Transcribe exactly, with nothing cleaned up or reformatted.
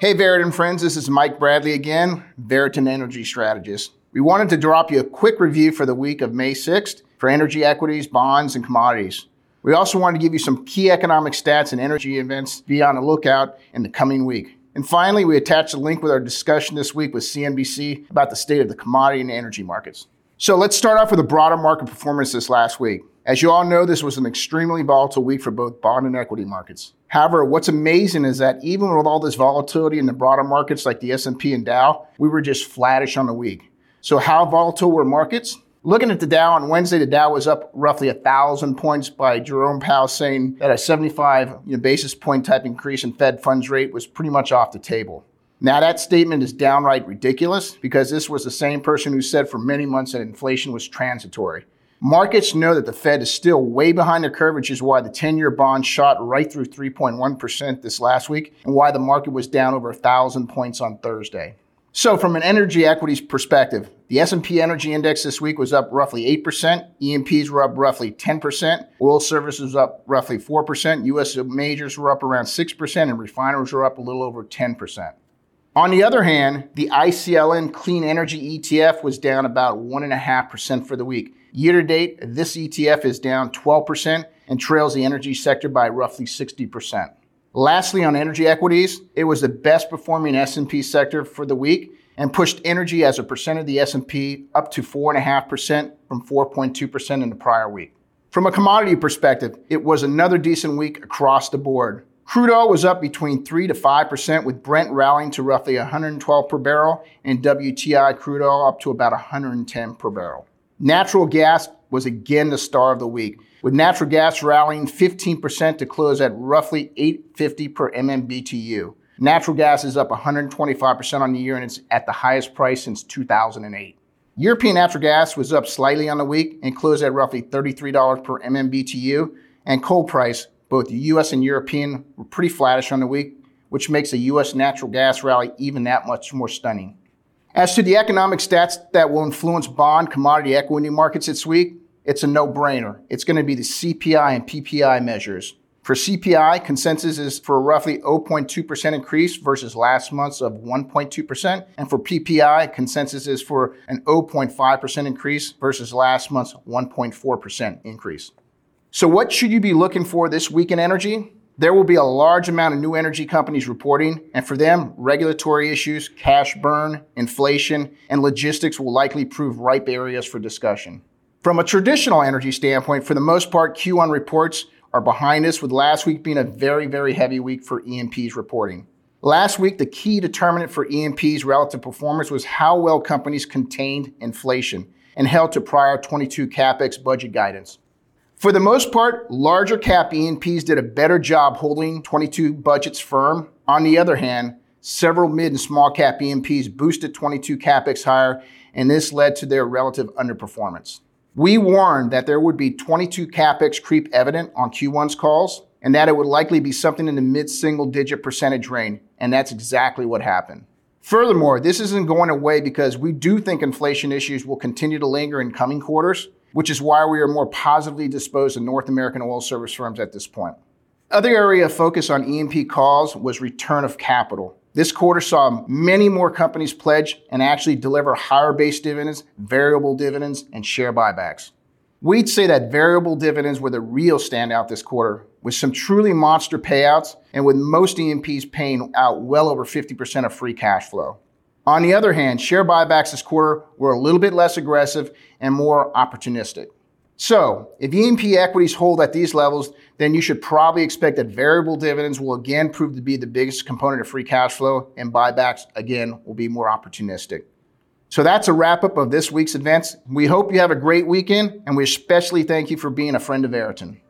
Hey, Veriten friends, this is Mike Bradley again, Veriten Energy Strategist. We wanted to drop you a quick review for the week of May sixth for energy equities, bonds, and commodities. We also wanted to give you some key economic stats and energy events to be on the lookout in the coming week. And finally, we attached a link with our discussion this week with C N B C about the state of the commodity and energy markets. So let's start off with the broader market performance this last week. As you all know, this was an extremely volatile week for both bond and equity markets. However, what's amazing is that even with all this volatility in the broader markets like the S and P and Dow, we were just flattish on the week. So how volatile were markets? Looking at the Dow on Wednesday, the Dow was up roughly one thousand points by Jerome Powell saying that a seventy-five you know, basis point type increase in Fed funds rate was pretty much off the table. Now that statement is downright ridiculous because this was the same person who said for many months that inflation was transitory. Markets know that the Fed is still way behind the curve, which is why the ten-year bond shot right through three point one percent this last week and why the market was down over one thousand points on Thursday. So from an energy equities perspective, the S and P Energy Index this week was up roughly eight percent, E and Ps were up roughly ten percent, oil services was up roughly four percent, U S majors were up around six percent, and refiners were up a little over ten percent. On the other hand, the I C L N Clean Energy E T F was down about one point five percent for the week. Year-to-date, this E T F is down twelve percent and trails the energy sector by roughly sixty percent. Lastly, on energy equities, it was the best-performing S and P sector for the week and pushed energy as a percent of the S and P up to four point five percent from four point two percent in the prior week. From a commodity perspective, it was another decent week across the board. Crude oil was up between three to five percent, with Brent rallying to roughly one hundred twelve per barrel and W T I crude oil up to about one hundred ten per barrel. Natural gas was again the star of the week, with natural gas rallying fifteen percent to close at roughly eight dollars and fifty cents per M M B T U. Natural gas is up one hundred twenty-five percent on the year, and it's at the highest price since two thousand eight. European natural gas was up slightly on the week and closed at roughly thirty-three dollars per M M B T U, and coal price, both the U S and European, were pretty flattish on the week, which makes the U S natural gas rally even that much more stunning. As to the economic stats that will influence bond, commodity, equity markets this week, it's a no-brainer. It's going to be the C P I and P P I measures. For C P I, consensus is for a roughly zero point two percent increase versus last month's of one point two percent. And for P P I, consensus is for an zero point five percent increase versus last month's one point four percent increase. So what should you be looking for this week in energy? There will be a large amount of new energy companies reporting, and for them, regulatory issues, cash burn, inflation, and logistics will likely prove ripe areas for discussion. From a traditional energy standpoint, for the most part, Q one reports are behind us, with last week being a very, very heavy week for E and Ps reporting. Last week, the key determinant for E and Ps relative performance was how well companies contained inflation and held to prior twenty-two CapEx budget guidance. For the most part, larger cap E and Ps did a better job holding twenty-two budgets firm. On the other hand, several mid and small cap E and Ps boosted twenty-two CapEx higher, and this led to their relative underperformance. We warned that there would be twenty-two CapEx creep evident on Q one's calls, and that it would likely be something in the mid-single digit percentage range, and that's exactly what happened. Furthermore, this isn't going away because we do think inflation issues will continue to linger in coming quarters, which is why we are more positively disposed to North American oil service firms at this point. Other area of focus on E and P calls was return of capital. This quarter saw many more companies pledge and actually deliver higher base dividends, variable dividends, and share buybacks. We'd say that variable dividends were the real standout this quarter, with some truly monster payouts and with most E and Ps paying out well over fifty percent of free cash flow. On the other hand, share buybacks this quarter were a little bit less aggressive and more opportunistic. So, if E and P equities hold at these levels, then you should probably expect that variable dividends will again prove to be the biggest component of free cash flow, and buybacks, again, will be more opportunistic. So that's a wrap-up of this week's events. We hope you have a great weekend, and we especially thank you for being a friend of Veriten.